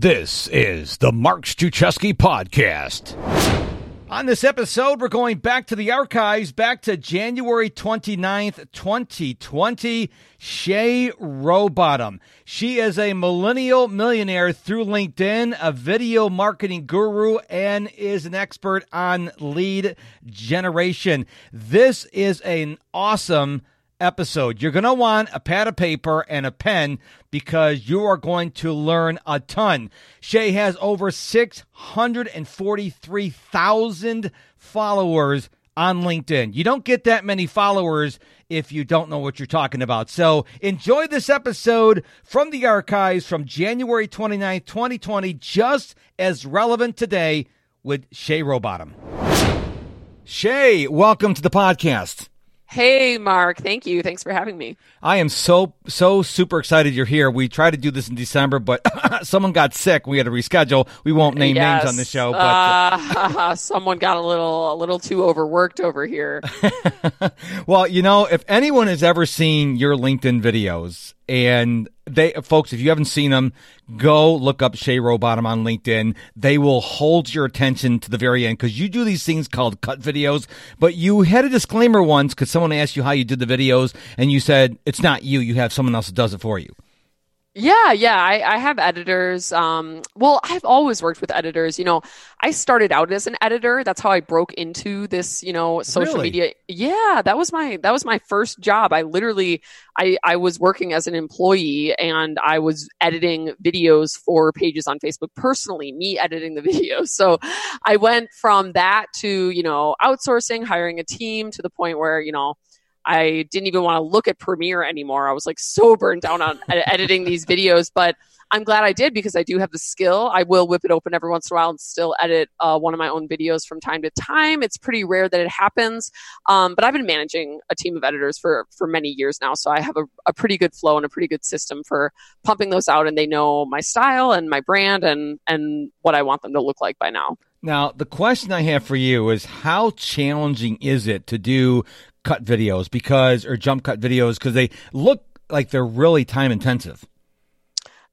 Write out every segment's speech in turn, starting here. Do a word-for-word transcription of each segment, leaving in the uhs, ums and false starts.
This is the Mark Struczewski Podcast. On this episode, we're going back to the archives, back to January twenty-ninth, twenty twenty, Shay Rowbottom. She is a millennial millionaire through LinkedIn, a video marketing guru, and is an expert on lead generation. This is an awesome episode. You're going to want a pad of paper and a pen because you are going to learn a ton. Shay has over six hundred forty-three thousand followers on LinkedIn. You don't get that many followers if you don't know what you're talking about. So enjoy this episode from the archives from January twenty-ninth, twenty twenty, just as relevant today with Shay Rowbottom. Shay, welcome to the podcast. Hey, Mark. Thank you. Thanks for having me. I am so, so super excited you're here. We tried to do this in December, but someone got sick. We had to reschedule. We won't name yes. names on the show. But uh, someone got a little, a little too overworked over here. Well, you know, if anyone has ever seen your LinkedIn videos, and they, folks, if you haven't seen them, go look up Shay Rowbottom on LinkedIn. They will hold your attention to the very end because you do these things called cut videos. But you had a disclaimer once because someone asked you how you did the videos, and you said it's not you. You have someone else that does it for you. Yeah, yeah. I, I have editors. Um, well, I've always worked with editors. You know, I started out as an editor. That's how I broke into this, you know, social really? media. Yeah, that was my that was my first job. I literally, I, I was working as an employee and I was editing videos for pages on Facebook personally, me editing the videos. So I went from that to, you know, outsourcing, hiring a team to the point where, you know, I didn't even want to look at Premiere anymore. I was like so burned down on ed- editing these videos, but I'm glad I did because I do have the skill. I will whip it open every once in a while and still edit uh, one of my own videos from time to time. It's pretty rare that it happens, um, but I've been managing a team of editors for, for many years now. So I have a, a pretty good flow and a pretty good system for pumping those out, and they know my style and my brand and, and what I want them to look like by now. Now, the question I have for you is how challenging is it to do cut videos because or jump cut videos because they look like they're really time intensive?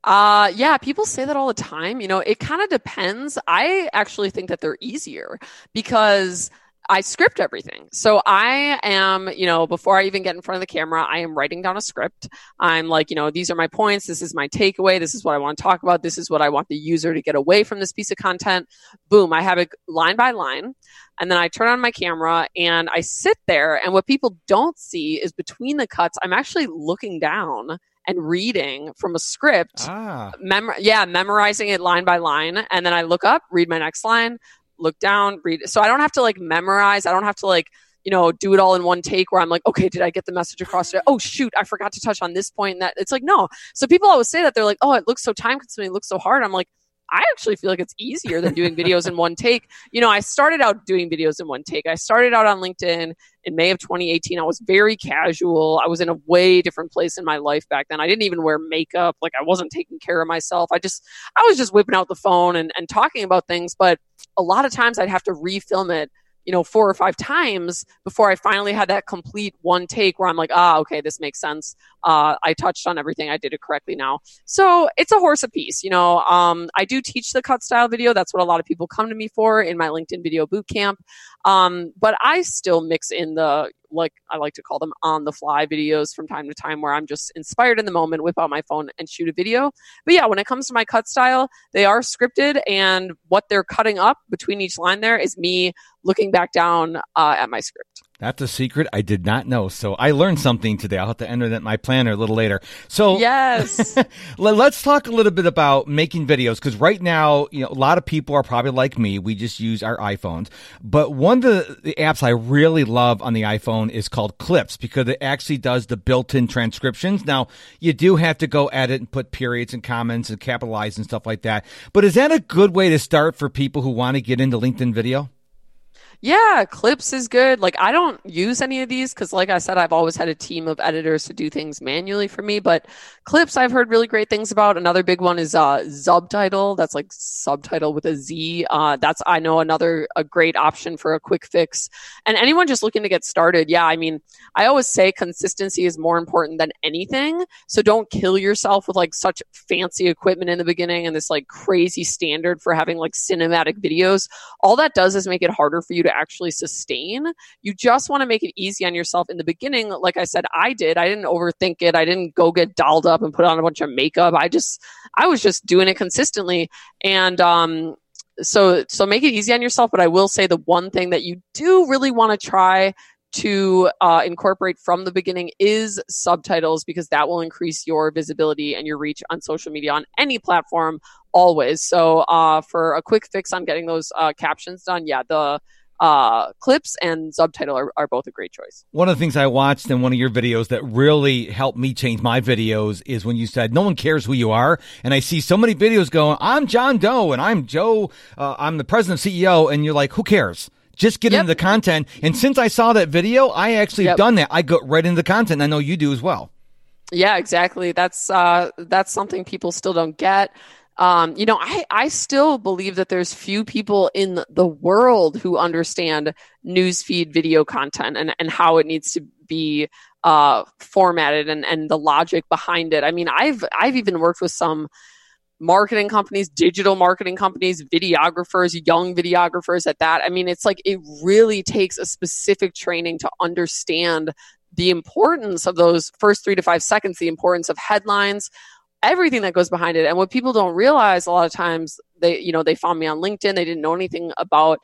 Uh, yeah, people say that all the time. You know, it kind of depends. I actually think that they're easier because I script everything. So I am, you know, before I even get in front of the camera, I am writing down a script. I'm like, you know, these are my points. This is my takeaway. This is what I want to talk about. This is what I want the user to get away from this piece of content. Boom. I have it line by line. And then I turn on my camera and I sit there. And what people don't see is between the cuts, I'm actually looking down and reading from a script. Ah. Mem- yeah. Memorizing it line by line. And then I look up, read my next line, look down, read it. So I don't have to like memorize. I don't have to like, you know, do it all in one take where I'm like, okay, did I get the message across today? Oh shoot, I forgot to touch on this point. And that it's like, no. So people always say that they're like, oh, it looks so time consuming. It looks so hard. I'm like, I actually feel like it's easier than doing videos in one take. You know, I started out doing videos in one take. I started out on LinkedIn in May of twenty eighteen. I was very casual. I was in a way different place in my life back then. I didn't even wear makeup. Like I wasn't taking care of myself. I just, I was just whipping out the phone and, and talking about things. But a lot of times I'd have to refilm it, you know, four or five times before I finally had that complete one take where I'm like, ah, okay, this makes sense. Uh, I touched on everything. I did it correctly now. So it's a horse apiece, you know. Um, I do teach the cut style video. That's what a lot of people come to me for in my LinkedIn video bootcamp. Um, but I still mix in the, like I like to call them on the fly videos from time to time where I'm just inspired in the moment, whip out my phone and shoot a video. But yeah, when it comes to my cut style, they are scripted, and what they're cutting up between each line there is me looking back down uh, at my script. That's a secret I did not know. So I learned something today. I'll have to enter that in my planner a little later. So yes, let's talk a little bit about making videos. Because right now, you know, a lot of people are probably like me. We just use our iPhones. But one of the apps I really love on the iPhone is called Clips because it actually does the built-in transcriptions. Now, you do have to go edit and put periods and comments and capitalize and stuff like that. But is that a good way to start for people who want to get into LinkedIn video? Yeah, Clips is good. Like, I don't use any of these because, like I said, I've always had a team of editors to do things manually for me. But Clips, I've heard really great things about. Another big one is uh, Zubtitle. That's like subtitle with a Z. Uh, that's, I know, another a great option for a quick fix. And anyone just looking to get started, yeah, I mean, I always say consistency is more important than anything. So don't kill yourself with like such fancy equipment in the beginning and this like crazy standard for having like cinematic videos. All that does is make it harder for you to actually sustain. You just want to make it easy on yourself in the beginning. Like I said, I did. I didn't overthink it. I didn't go get dolled up and put on a bunch of makeup. I just, I was just doing it consistently. And, um, so, so make it easy on yourself. But I will say the one thing that you do really want to try to uh, incorporate from the beginning is subtitles, because that will increase your visibility and your reach on social media on any platform always. So uh, for a quick fix on getting those uh, captions done, yeah, the uh, Clips and Subtitle are, are both a great choice. One of the things I watched in one of your videos that really helped me change my videos is when you said, no one cares who you are. And I see so many videos going, I'm John Doe and I'm Joe, uh, I'm the president and C E O. And you're like, who cares? Just get yep. into the content. And since I saw that video, I actually yep. have done that. I got right into the content. And I know you do as well. Yeah, exactly. That's uh, that's something people still don't get. Um, you know, I, I still believe that there's few people in the world who understand newsfeed video content and, and how it needs to be uh, formatted and, and the logic behind it. I mean, I've I've even worked with some marketing companies, digital marketing companies, videographers, young videographers at that. I mean, it's like it really takes a specific training to understand the importance of those first three to five seconds, the importance of headlines, everything that goes behind it. And what people don't realize a lot of times, they, you know, they found me on LinkedIn. They didn't know anything about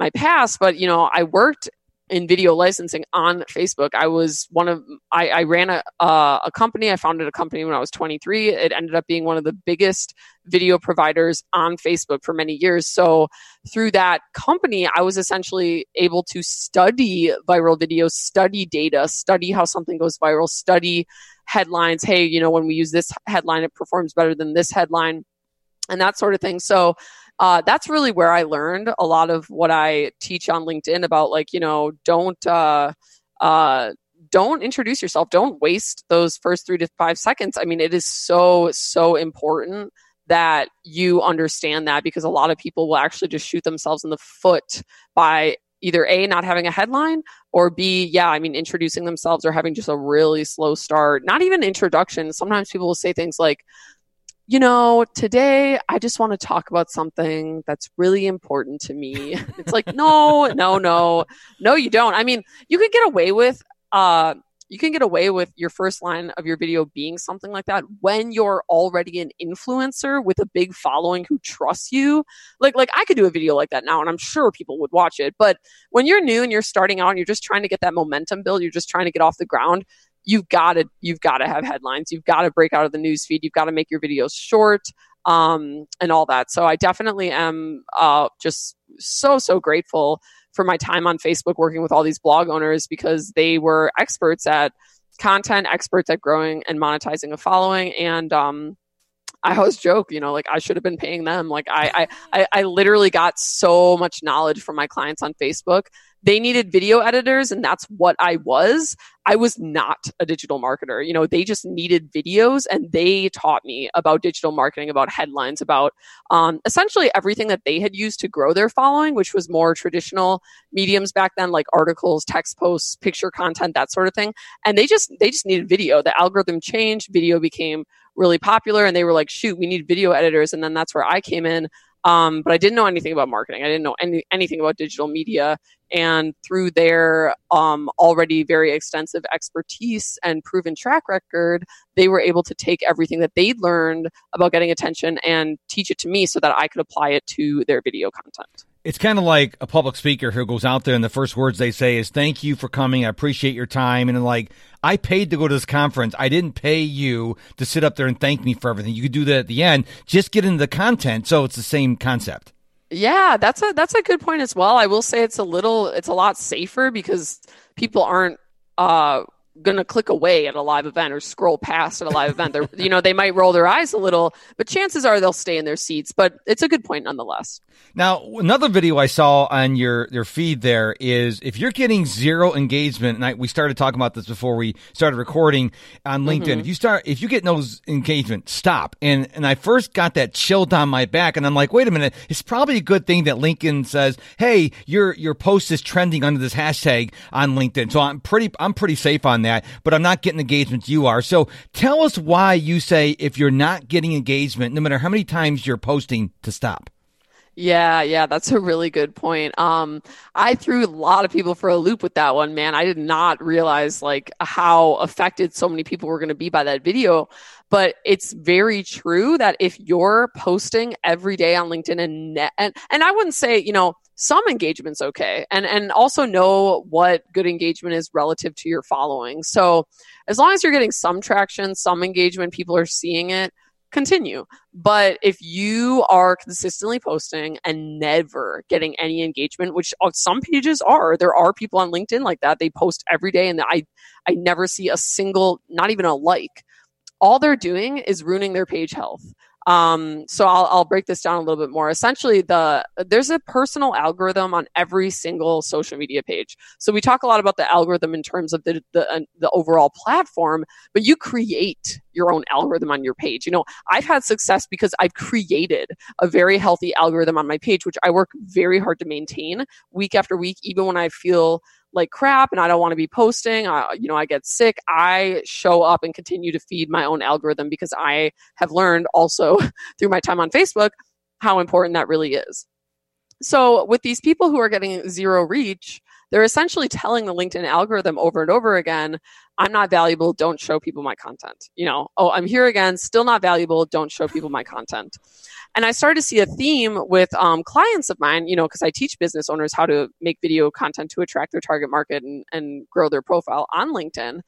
my past, but, you know, I worked in video licensing on Facebook. I was one of, I, I ran a, uh, a company. I founded a company when I was twenty-three. It ended up being one of the biggest video providers on Facebook for many years. So through that company, I was essentially able to study viral videos, study data, study how something goes viral, study headlines. Hey, you know, when we use this headline, it performs better than this headline and that sort of thing. So Uh, that's really where I learned a lot of what I teach on LinkedIn about, like, you know, don't uh, uh, don't introduce yourself. Don't waste those first three to five seconds. I mean, it is so, so important that you understand that, because a lot of people will actually just shoot themselves in the foot by either A, not having a headline, or B, yeah, I mean, introducing themselves or having just a really slow start. Not even introduction. Sometimes people will say things like, you know, today I just want to talk about something that's really important to me. It's like, no, no, no, no, you don't. I mean, you can get away with, uh, you can get away with your first line of your video being something like that when you're already an influencer with a big following who trusts you. Like, like I could do a video like that now and I'm sure people would watch it. But when you're new and you're starting out and you're just trying to get that momentum build, you're just trying to get off the ground, You've got to you've got to have headlines. You've got to break out of the newsfeed. You've got to make your videos short um, and all that. So I definitely am uh, just so, so grateful for my time on Facebook working with all these blog owners, because they were experts at content, experts at growing and monetizing a following. And um, I always joke, you know, like I should have been paying them. Like I, I, I literally got so much knowledge from my clients on Facebook. They needed video editors, and that's what I was. I was not a digital marketer. You know, they just needed videos, and they taught me about digital marketing, about headlines, about um, essentially everything that they had used to grow their following, which was more traditional mediums back then, like articles, text posts, picture content, that sort of thing. And they just they just needed video. The algorithm changed. Video became really popular, and they were like, shoot, we need video editors. And then that's where I came in. Um, but I didn't know anything about marketing. I didn't know any, anything about digital media. And through their um, already very extensive expertise and proven track record, they were able to take everything that they'd learned about getting attention and teach it to me so that I could apply it to their video content. It's kind of like a public speaker who goes out there and the first words they say is, thank you for coming. I appreciate your time. And like, I paid to go to this conference. I didn't pay you to sit up there and thank me for everything. You could do that at the end. Just get into the content. So it's the same concept. Yeah, that's a that's a good point as well. I will say it's a little, it's a lot safer because people aren't uh, going to click away at a live event or scroll past at a live event. They're, you know, they might roll their eyes a little, but chances are they'll stay in their seats. But it's a good point nonetheless. Now, another video I saw on your, your feed there is if you're getting zero engagement, and I, we started talking about this before we started recording on LinkedIn. Mm-hmm. If you start, if you get no engagement, stop. And and I first got that chill down my back, and I'm like, wait a minute, it's probably a good thing that LinkedIn says, hey, your your post is trending under this hashtag on LinkedIn. So I'm pretty I'm pretty safe on that, but I'm not getting engagements. You are. So tell us why you say if you're not getting engagement, no matter how many times you're posting, to stop. Yeah, yeah, that's a really good point. Um, I threw a lot of people for a loop with that one, man. I did not realize like how affected so many people were going to be by that video. But it's very true that if you're posting every day on LinkedIn and net, and, and I wouldn't say, you know, some engagement's okay. And, and also know what good engagement is relative to your following. So as long as you're getting some traction, some engagement, people are seeing it, continue. But if you are consistently posting and never getting any engagement, which some pages are, there are people on LinkedIn like that. They post every day and I, I never see a single, not even a like. All they're doing is ruining their page health. Um, so I'll, I'll break this down a little bit more. Essentially, the there's a personal algorithm on every single social media page. So we talk a lot about the algorithm in terms of the the, uh, the overall platform, but you create your own algorithm on your page. You know, I've had success because I've created a very healthy algorithm on my page, which I work very hard to maintain week after week, even when I feel like crap and I don't want to be posting, I, you know, I get sick, I show up and continue to feed my own algorithm because I have learned also through my time on Facebook how important that really is. So with these people who are getting zero reach, they're essentially telling the LinkedIn algorithm over and over again, I'm not valuable, don't show people my content. You know, oh, I'm here again, still not valuable, don't show people my content. And I started to see a theme with um, clients of mine, you know, because I teach business owners how to make video content to attract their target market and, and grow their profile on LinkedIn.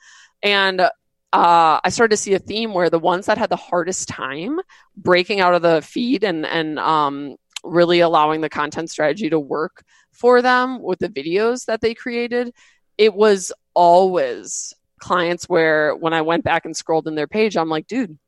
And uh, I started to see a theme where the ones that had the hardest time breaking out of the feed and, and um, really allowing the content strategy to work for them with the videos that they created, it was always clients where when I went back and scrolled in their page, I'm like, dude,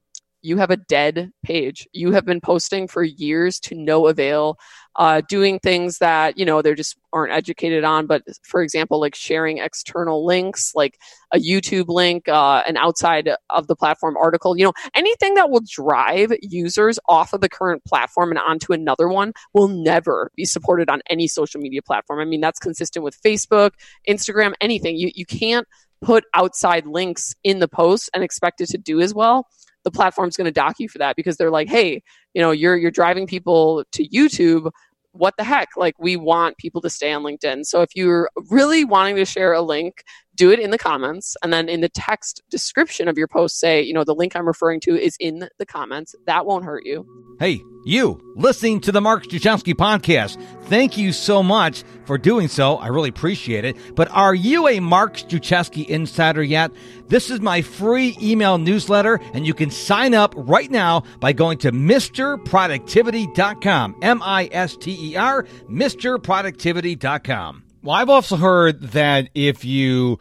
you have a dead page. You have been posting for years to no avail, uh, doing things that, you know, they just aren't educated on. But for example, like sharing external links, like a YouTube link, uh, an outside of the platform article, you know, anything that will drive users off of the current platform and onto another one will never be supported on any social media platform. I mean, that's consistent with Facebook, Instagram, anything. You, you can't put outside links in the post and expect it to do as well. The platform's going to dock you for that because they're like, hey, you know, you're you're driving people to YouTube. What the heck? Like, we want people to stay on LinkedIn. So if you're really wanting to share a link, do it in the comments. And then in the text description of your post, say, you know, the link I'm referring to is in the comments. That won't hurt you. Hey, you listening to the Mark Struczewski Podcast. Thank you so much for doing so. I really appreciate it. But are you a Mark Struczewski insider yet? This is my free email newsletter, and you can sign up right now by going to Mister Productivity dot com. M I S T E R, Mister Productivity dot com. Well, I've also heard that if you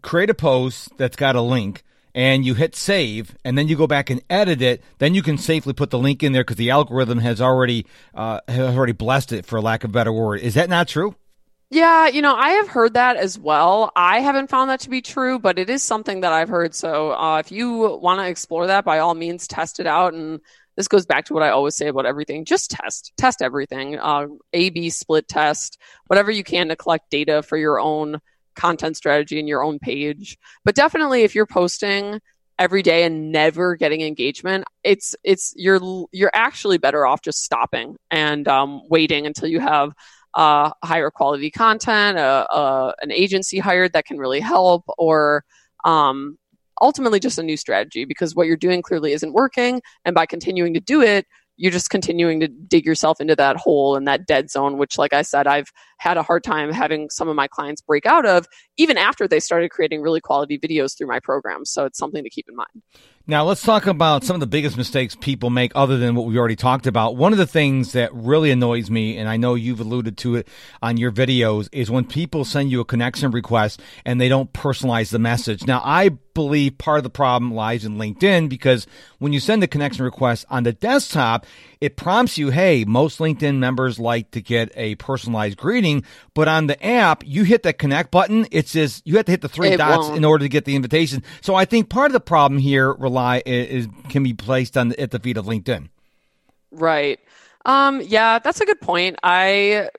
create a post that's got a link and you hit save and then you go back and edit it, then you can safely put the link in there because the algorithm has already uh, has already blessed it, for lack of a better word. Is that not true? Yeah, you know, I have heard that as well. I haven't found that to be true, but it is something that I've heard. So uh, if you want to explore that, by all means, test it out. And this goes back to what I always say about everything. Just test. Test everything. Uh, A B split test, whatever you can to collect data for your own content strategy and your own page. But definitely if you're posting every day and never getting engagement, it's it's you're you're actually better off just stopping and um, waiting until you have Uh, higher quality content, uh, uh, an agency hired that can really help, or um, ultimately just a new strategy, because what you're doing clearly isn't working. And by continuing to do it, you're just continuing to dig yourself into that hole and that dead zone, which, like I said, I've had a hard time having some of my clients break out of, even after they started creating really quality videos through my program. So it's something to keep in mind. Now, let's talk about some of the biggest mistakes people make other than what we already talked about. One of the things that really annoys me, and I know you've alluded to it on your videos, is when people send you a connection request and they don't personalize the message. Now, I believe part of the problem lies in LinkedIn, because when you send a connection request on the desktop, it prompts you, hey, most LinkedIn members like to get a personalized greeting. But on the app, you hit that connect button. It says you have to hit the three it dots won't. in order to get the invitation. So I think part of the problem here relies Is, can be placed on at the feet of LinkedIn. Right. Um, yeah, that's a good point. I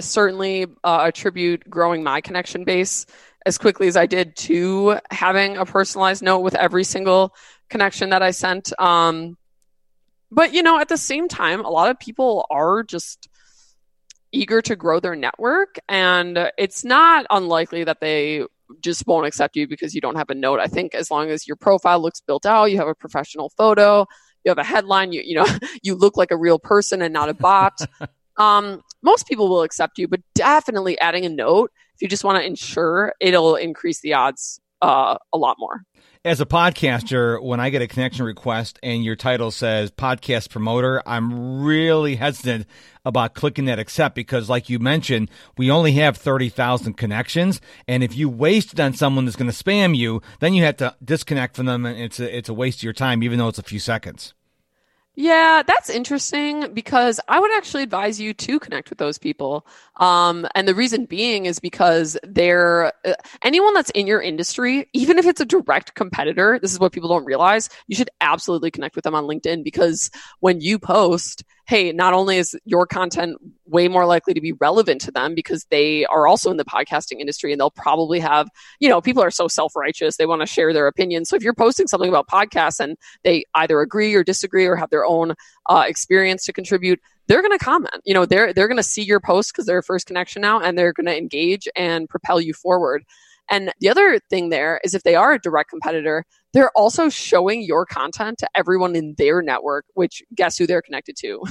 certainly uh, attribute growing my connection base as quickly as I did to having a personalized note with every single connection that I sent. Um, but, you know, at the same time, a lot of people are just eager to grow their network, and it's not unlikely that they just won't accept you because you don't have a note. I think as long as your profile looks built out, you have a professional photo, you have a headline, you you know, you look like a real person and not a bot. um, most people will accept you, but definitely adding a note, if you just want to ensure, it'll increase the odds uh, a lot more. As a podcaster, when I get a connection request and your title says podcast promoter, I'm really hesitant about clicking that accept, because like you mentioned, we only have thirty thousand connections. And if you waste it on someone that's going to spam you, then you have to disconnect from them. And it's a, it's a waste of your time, even though it's a few seconds. Yeah, that's interesting, because I would actually advise you to connect with those people. Um, and the reason being is because they're uh, anyone that's in your industry, even if it's a direct competitor, this is what people don't realize, you should absolutely connect with them on LinkedIn, because when you post, hey, not only is your content way more likely to be relevant to them because they are also in the podcasting industry, and they'll probably have, you know, people are so self-righteous, they want to share their opinions. So if you're posting something about podcasts and they either agree or disagree or have their own uh, experience to contribute, they're going to comment. You know, they're they're going to see your post because they're a first connection now, and they're going to engage and propel you forward. And the other thing there is, if they are a direct competitor, they're also showing your content to everyone in their network, which guess who they're connected to?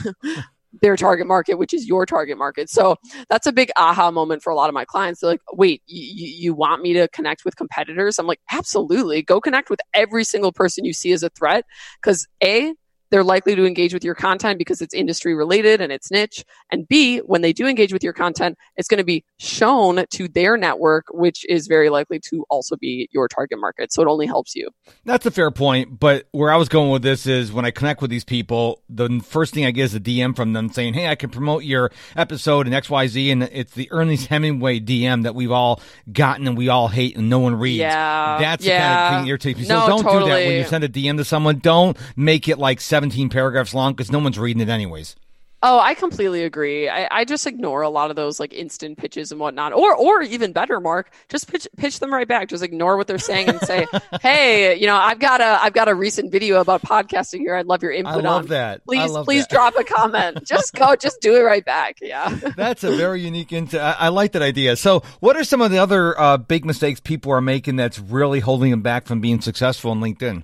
Their target market, which is your target market. So that's a big aha moment for a lot of my clients. They're like, wait, y- you want me to connect with competitors? I'm like, absolutely. Go connect with every single person you see as a threat, because A, they're likely to engage with your content because it's industry related and it's niche. And B, when they do engage with your content, it's going to be shown to their network, which is very likely to also be your target market. So it only helps you. That's a fair point. But where I was going with this is, when I connect with these people, the first thing I get is a D M from them saying, hey, I can promote your episode in X Y Z. And it's the Ernest Hemingway D M that we've all gotten and we all hate and no one reads. Yeah, That's yeah. the kind of thing that irritates me. So no, don't totally. do that when you send a D M to someone. Don't make it like seven seventeen paragraphs long, because no one's reading it anyways. Oh, I completely agree. I, I just ignore a lot of those like instant pitches and whatnot, or or even better, Mark, just pitch pitch them right back. Just ignore what they're saying and say, hey, you know, I've got a I've got a recent video about podcasting here. I'd love your input. I love on. that. Please, I love please that. drop a comment. Just go, just do it right back. Yeah, that's a very unique. Into I, I like that idea. So, what are some of the other uh, big mistakes people are making that's really holding them back from being successful on LinkedIn?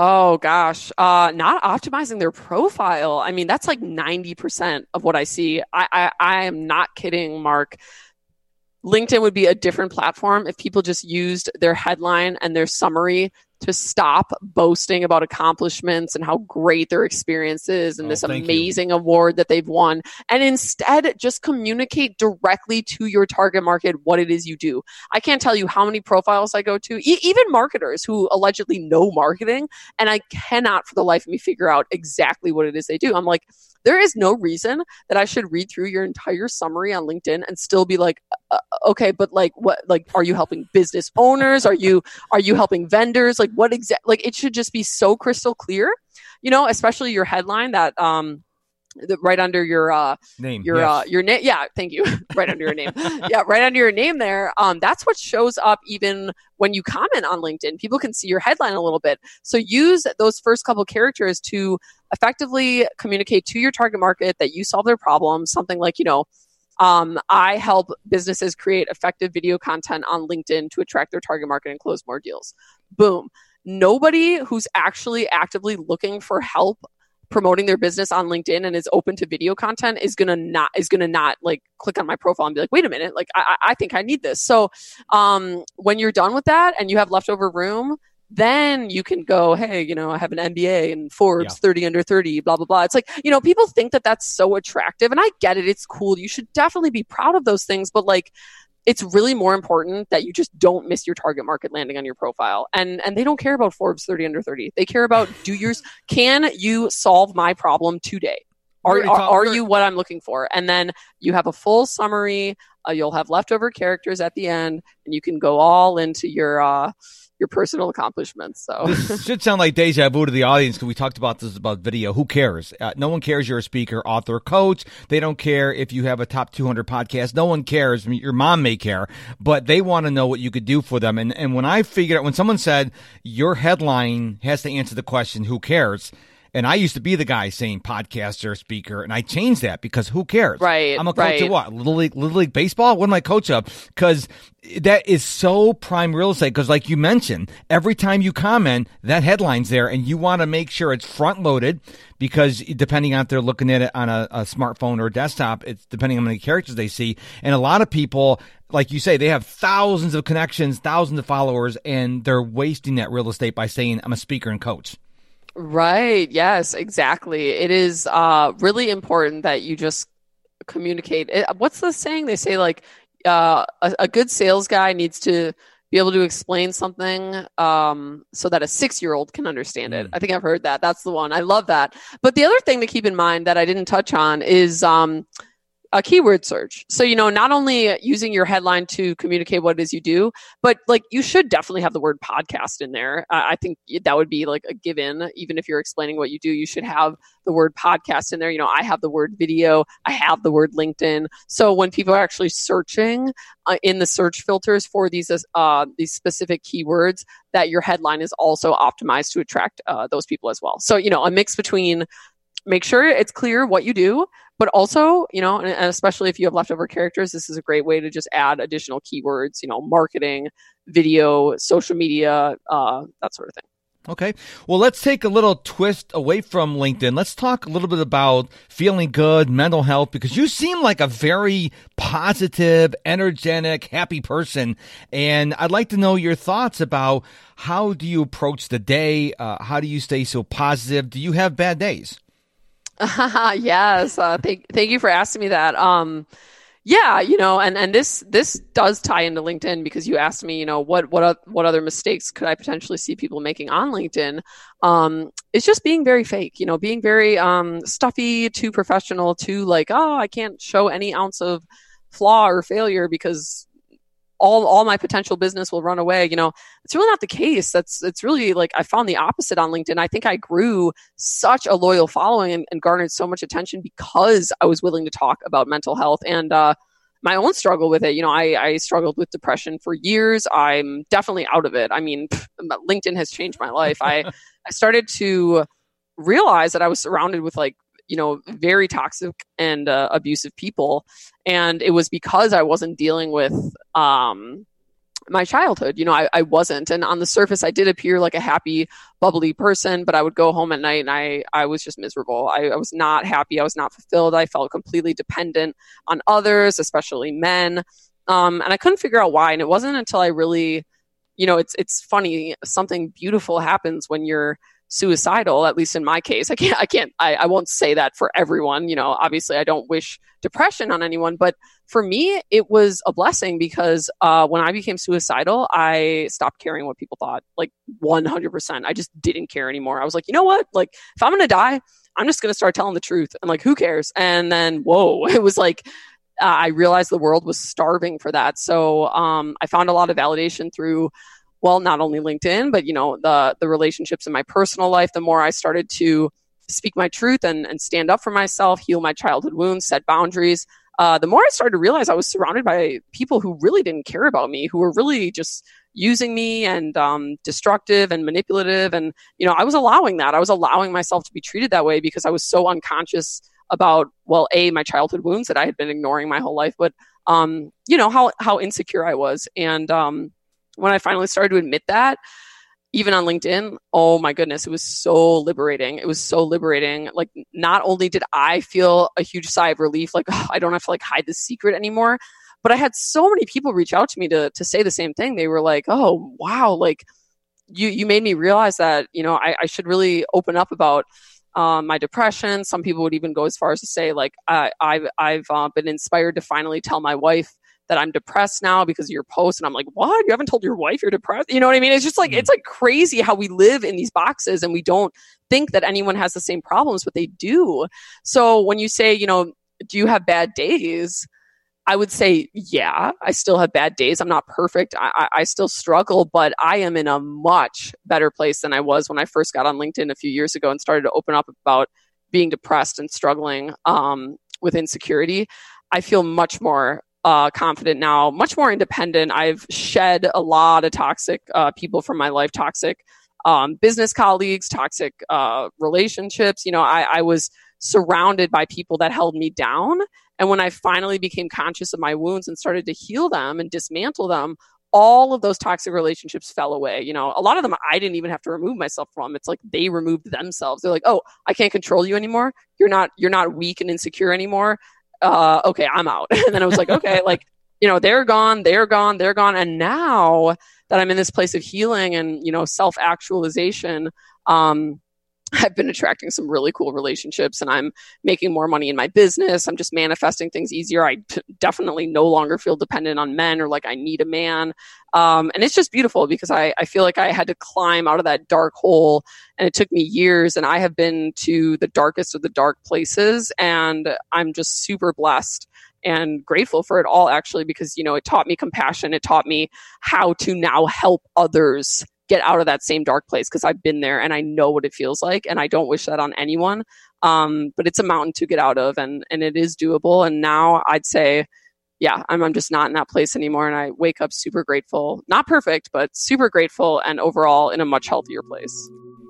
Oh, gosh. Uh, not optimizing their profile. I mean, that's like ninety percent of what I see. I, I, I am not kidding, Mark. LinkedIn would be a different platform if people just used their headline and their summary to stop boasting about accomplishments and how great their experience is and oh, this amazing you. award that they've won. And instead, just communicate directly to your target market what it is you do. I can't tell you how many profiles I go to, e- even marketers who allegedly know marketing, and I cannot for the life of me figure out exactly what it is they do. I'm like, there is no reason that I should read through your entire summary on LinkedIn and still be like, uh, okay, but like, what, like, are you helping business owners? Are you, are you helping vendors? Like what exactly, like it should just be so crystal clear, you know, especially your headline that, um, that right under your, uh, name, your, yes. uh, your name. Yeah. Thank you. Right under your name. Yeah. Right under your name there. Um, that's what shows up even when you comment on LinkedIn. People can see your headline a little bit. So use those first couple characters to effectively communicate to your target market that you solve their problem. Something like, you know, um, I help businesses create effective video content on LinkedIn to attract their target market and close more deals. Boom. Nobody who's actually actively looking for help promoting their business on LinkedIn and is open to video content is gonna not is gonna not like click on my profile and be like, wait a minute, like I I think I need this. So um when you're done with that and you have leftover room, then you can go, hey, you know, I have an M B A and Forbes yeah. thirty under thirty, blah, blah, blah. It's like, you know, people think that that's so attractive, and I get it. It's cool. You should definitely be proud of those things, but like, it's really more important that you just don't miss your target market landing on your profile. And and they don't care about Forbes thirty under thirty. They care about, do yours. Can you solve my problem today? Are, are, are you what I'm looking for? And then you have a full summary. Uh, you'll have leftover characters at the end, and you can go all into your uh, your personal accomplishments. So this should sound like deja vu to the audience, because we talked about this about video. Who cares? Uh, no one cares you're a speaker, author, coach. They don't care if you have a top two hundred podcast. No one cares. I mean, your mom may care, but they want to know what you could do for them. And and when I figured out, when someone said your headline has to answer the question, who cares? And I used to be the guy saying podcaster, speaker, and I changed that because who cares? Right. I'm a coach right. of what? Little League, Little League Baseball? What am I coach of? Because that is so prime real estate. Because like you mentioned, every time you comment, that headline's there, and you want to make sure it's front-loaded, because depending on if they're looking at it on a, a smartphone or a desktop, it's depending on how many characters they see. And a lot of people, like you say, they have thousands of connections, thousands of followers, and they're wasting that real estate by saying, I'm a speaker and coach. Right. Yes, exactly. It is uh, really important that you just communicate. It, what's the saying? They say like uh, a, a good sales guy needs to be able to explain something um, so that a six-year-old can understand it. I think I've heard that. That's the one. I love that. But the other thing to keep in mind that I didn't touch on is um, a keyword search. So, you know, not only using your headline to communicate what it is you do, but like you should definitely have the word podcast in there. Uh, I think that would be like a given. Even if you're explaining what you do, you should have the word podcast in there. You know, I have the word video, I have the word LinkedIn. So when people are actually searching uh, in the search filters for these, uh, these specific keywords, that your headline is also optimized to attract uh, those people as well. So, you know, a mix between make sure it's clear what you do, but also, you know, and especially if you have leftover characters, this is a great way to just add additional keywords, you know, marketing, video, social media, uh, that sort of thing. Okay. Well, let's take a little twist away from LinkedIn. Let's talk a little bit about feeling good, mental health, because you seem like a very positive, energetic, happy person. And I'd like to know your thoughts about how do you approach the day? Uh, how do you stay so positive? Do you have bad days? yes. Uh, thank, thank you for asking me that. Um, yeah, you know, and, and this, this does tie into LinkedIn, because you asked me, you know, what, what, what other mistakes could I potentially see people making on LinkedIn? Um, it's just being very fake, you know, being very, um, stuffy, too professional, too like, oh, I can't show any ounce of flaw or failure because all, all my potential business will run away. You know, it's really not the case. That's, it's really like, I found the opposite on LinkedIn. I think I grew such a loyal following and, and garnered so much attention because I was willing to talk about mental health and, uh, my own struggle with it. You know, I, I struggled with depression for years. I'm definitely out of it. I mean, pff, LinkedIn has changed my life. I, I started to realize that I was surrounded with like, you know, very toxic and uh, abusive people. And it was because I wasn't dealing with um, my childhood. You know, I, I wasn't. And on the surface, I did appear like a happy, bubbly person, but I would go home at night and I, I was just miserable. I, I was not happy. I was not fulfilled. I felt completely dependent on others, especially men. Um, and I couldn't figure out why. And it wasn't until I really, you know, it's it's funny. Something beautiful happens when you're suicidal, at least in my case. I can't, I can't, I, I won't say that for everyone. You know, obviously I don't wish depression on anyone, but for me, it was a blessing because, uh, when I became suicidal, I stopped caring what people thought, like one hundred percent. I just didn't care anymore. I was like, you know what? Like, if I'm going to die, I'm just going to start telling the truth. And like, who cares? And then, whoa, it was like, uh, I realized the world was starving for that. So, um, I found a lot of validation through, well, not only LinkedIn, but, you know, the the relationships in my personal life. The more I started to speak my truth and, and stand up for myself, heal my childhood wounds, set boundaries, uh, the more I started to realize I was surrounded by people who really didn't care about me, who were really just using me and um, destructive and manipulative. And, you know, I was allowing that. I was allowing myself to be treated that way because I was so unconscious about, well, A, my childhood wounds that I had been ignoring my whole life, but, um, you know, how, how insecure I was. And, um, when I finally started to admit that, even on LinkedIn, oh my goodness, it was so liberating. It was so liberating. Like, not only did I feel a huge sigh of relief, like, oh, I don't have to like hide this secret anymore, but I had so many people reach out to me to to say the same thing. They were like, oh, wow, like, you you made me realize that, you know, I, I should really open up about um, my depression. Some people would even go as far as to say, like, I, I've, I've uh, been inspired to finally tell my wife that I'm depressed now because of your post. And I'm like, what? You haven't told your wife you're depressed? You know what I mean? It's just like, it's like crazy how we live in these boxes and we don't think that anyone has the same problems, but they do. So when you say, you know, do you have bad days? I would say, yeah, I still have bad days. I'm not perfect. I, I, I still struggle, but I am in a much better place than I was when I first got on LinkedIn a few years ago and started to open up about being depressed and struggling um, with insecurity. I feel much more Uh, confident now, much more independent. I've shed a lot of toxic uh, people from my life, toxic um, business colleagues, toxic uh, relationships. You know, I, I was surrounded by people that held me down. And when I finally became conscious of my wounds and started to heal them and dismantle them, all of those toxic relationships fell away. You know, a lot of them I didn't even have to remove myself from. It's like they removed themselves. They're like, oh, I can't control you anymore. You're not, you're not weak and insecure anymore. Uh, okay, I'm out. And then I was like, okay, like, you know, they're gone, they're gone, they're gone. And now that I'm in this place of healing and, you know, self-actualization, um, I've been attracting some really cool relationships and I'm making more money in my business. I'm just manifesting things easier. I t- definitely no longer feel dependent on men or like I need a man. Um, and it's just beautiful because I, I feel like I had to climb out of that dark hole and it took me years, and I have been to the darkest of the dark places, and I'm just super blessed and grateful for it all, actually, because, you know, it taught me compassion. It taught me how to now help others get out of that same dark place, because I've been there and I know what it feels like, and I don't wish that on anyone. Um, but it's a mountain to get out of, and and it is doable. And now I'd say, yeah, I'm I'm just not in that place anymore. And I wake up super grateful, not perfect, but super grateful, and overall in a much healthier place.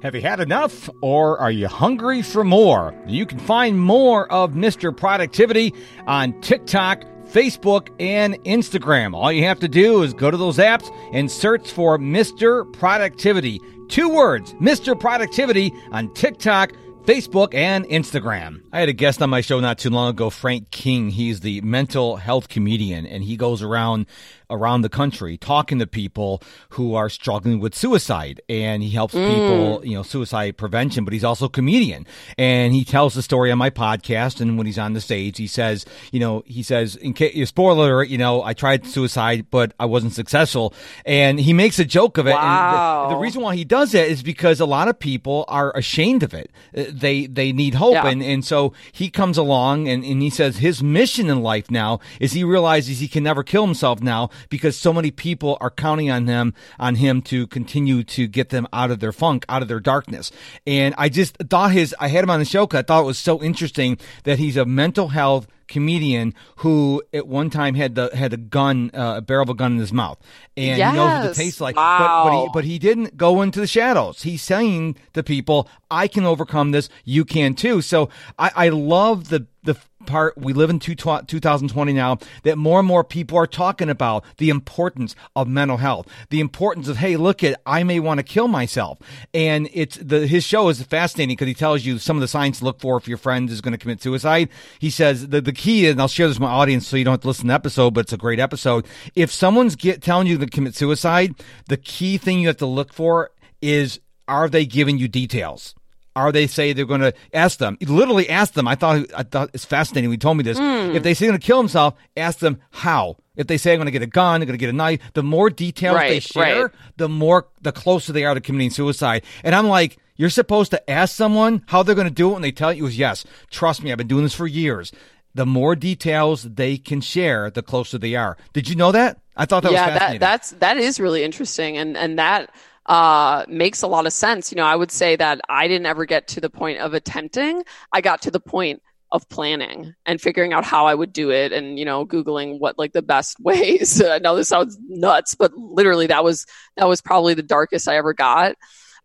Have you had enough, or are you hungry for more? You can find more of Mister Productivity on TikTok, Facebook, and Instagram. All you have to do is go to those apps and search for Mister Productivity. Two words, Mister Productivity, on TikTok, Facebook, and Instagram. I had a guest on my show not too long ago, Frank King. He's the mental health comedian, and he goes around around the country talking to people who are struggling with suicide, and he helps mm. people, you know, suicide prevention, but he's also a comedian. And he tells the story on my podcast, and when he's on the stage, he says, you know, he says, in case, spoiler alert, you know, I tried suicide, but I wasn't successful. And he makes a joke of it. Wow. And the, the reason why he does that is because a lot of people are ashamed of it. They, they need hope. Yeah. And, and so he comes along and, and he says his mission in life now is he realizes he can never kill himself now, because so many people are counting on him, on him to continue to get them out of their funk, out of their darkness. And I just thought his, I had him on the show because I thought it was so interesting that he's a mental health comedian who at one time had the had a gun, uh, a barrel of a gun in his mouth, and yes. he knows what it tastes like. Wow. But, but, he, but he didn't go into the shadows. He's saying to people, "I can overcome this. You can too." So I, I love the the part we live in two, twenty twenty now, that more and more people are talking about the importance of mental health, the importance of, hey, look at, I may want to kill myself. And it's the his show is fascinating because he tells you some of the signs to look for if your friend is going to commit suicide. He says the the key is, and I'll share this with my audience so you don't have to listen to the episode, but it's a great episode. If someone's get, telling you to commit suicide, the key thing you have to look for is, are they giving you details? Are they say they're going to ask them? Literally ask them. I thought I thought it's fascinating. He told me this. Mm. If they say they're going to kill himself, ask them how. If they say I'm going to get a gun, I'm going to get a knife. The more details right, they share, right. the more the closer they are to committing suicide. And I'm like, you're supposed to ask someone how they're going to do it, and they tell you is yes. Trust me, I've been doing this for years. The more details they can share, the closer they are. Did you know that? I thought that yeah, was fascinating. Yeah, that, that's that is really interesting, and and that. Uh, makes a lot of sense. You know, I would say that I didn't ever get to the point of attempting. I got to the point of planning and figuring out how I would do it, and, you know, Googling what like the best ways. I know this sounds nuts, but literally that was, that was probably the darkest I ever got.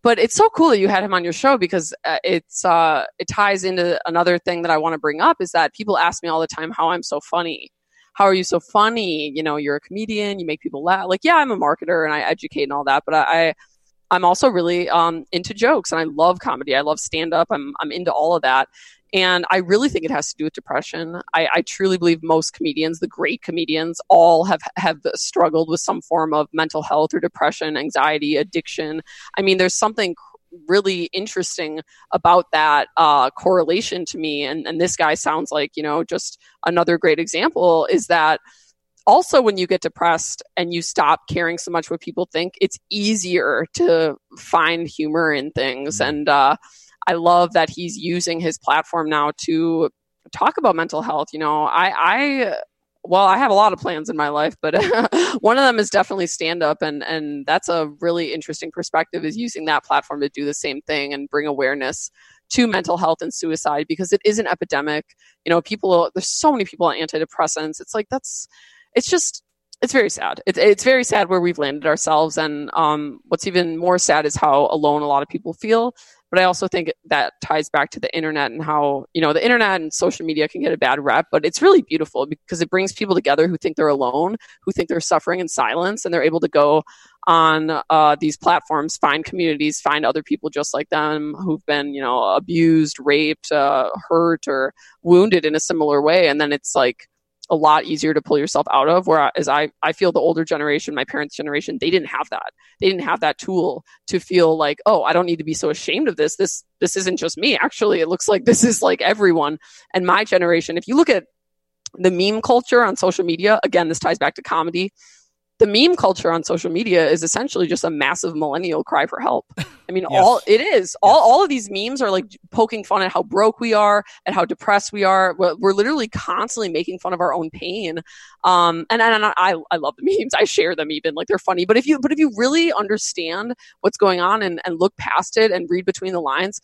But it's so cool that you had him on your show, because it's, uh, it ties into another thing that I want to bring up, is that people ask me all the time how I'm so funny. How are you so funny? You know, you're a comedian, you make people laugh. Like, yeah, I'm a marketer and I educate and all that, but I, I I'm also really um, into jokes, and I love comedy. I love stand up. I'm I'm into all of that. And I really think it has to do with depression. I, I truly believe most comedians, the great comedians, all have, have struggled with some form of mental health or depression, anxiety, addiction. I mean, there's something really interesting about that uh, correlation to me. And, and this guy sounds like, you know, just another great example is that also when you get depressed and you stop caring so much what people think, it's easier to find humor in things. And uh, I love that he's using his platform now to talk about mental health. You know, I, I well, I have a lot of plans in my life, but one of them is definitely stand up. And, and that's a really interesting perspective, is using that platform to do the same thing and bring awareness to mental health and suicide, because it is an epidemic. You know, people, there's so many people on antidepressants. It's like, that's, it's just, it's very sad. It's, it's very sad where we've landed ourselves. And um, what's even more sad is how alone a lot of people feel. But I also think that ties back to the internet and how, you know, the internet and social media can get a bad rep, but it's really beautiful because it brings people together who think they're alone, who think they're suffering in silence, and they're able to go on uh, these platforms, find communities, find other people just like them who've been, you know, abused, raped, uh, hurt, or wounded in a similar way. And then it's like a lot easier to pull yourself out of, whereas I, I feel the older generation, my parents' generation, they didn't have that. They didn't have that tool to feel like, oh, I don't need to be so ashamed of this. This, this isn't just me. Actually, it looks like this is like everyone. And my generation, if you look at the meme culture on social media, again, this ties back to comedy. The meme culture on social media is essentially just a massive millennial cry for help. I mean, yes. all it is, all, yes. all of these memes are like poking fun at how broke we are, at how depressed we are. We're, we're literally constantly making fun of our own pain. Um, and and, and I, I love the memes. I share them even, like they're funny. But if you, but if you really understand what's going on and, and look past it and read between the lines,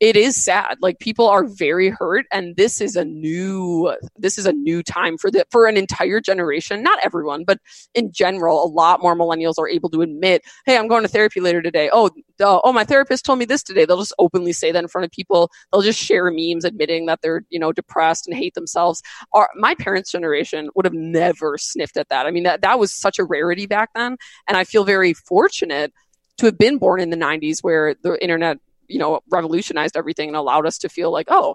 it is sad. Like, people are very hurt, and this is a new, this is a new time for the, for an entire generation. Not everyone, but in general, a lot more millennials are able to admit, "Hey, I'm going to therapy later today." Oh, uh, oh, my therapist told me this today. They'll just openly say that in front of people. They'll just share memes admitting that they're, you know, depressed and hate themselves. Our, my parents' generation would have never sniffed at that. I mean, that that was such a rarity back then, and I feel very fortunate to have been born in the nineties, where the internet, you know, revolutionized everything and allowed us to feel like, oh,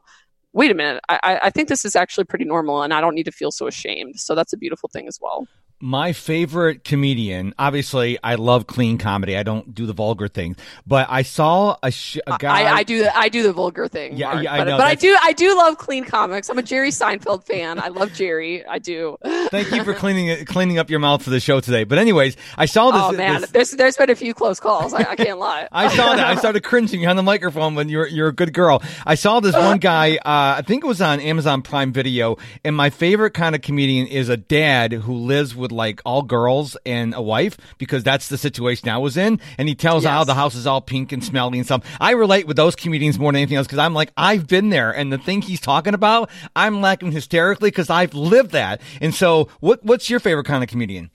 wait a minute, I, I think this is actually pretty normal and I don't need to feel so ashamed. So that's a beautiful thing as well. My favorite comedian, obviously, I love clean comedy. I don't do the vulgar thing, but I saw a, sh- a guy. I, I do. The, I do the vulgar thing. Yeah, Mark, yeah I but, know. But I do. I do love clean comics. I'm a Jerry Seinfeld fan. I love Jerry. I do. Thank you for cleaning cleaning up your mouth for the show today. But anyways, I saw this. Oh man, this, there's there's been a few close calls. I, I can't lie. I saw that. I started cringing on the microphone when you're you're a good girl. I saw this one guy. Uh, I think it was on Amazon Prime Video. And my favorite kind of comedian is a dad who lives with, with like all girls and a wife, because that's the situation I was in. And he tells yes. how the house is all pink and smelly and stuff. I relate with those comedians more than anything else, because I'm like, I've been there, and the thing he's talking about, I'm laughing hysterically because I've lived that. And so, what what's your favorite kind of comedian?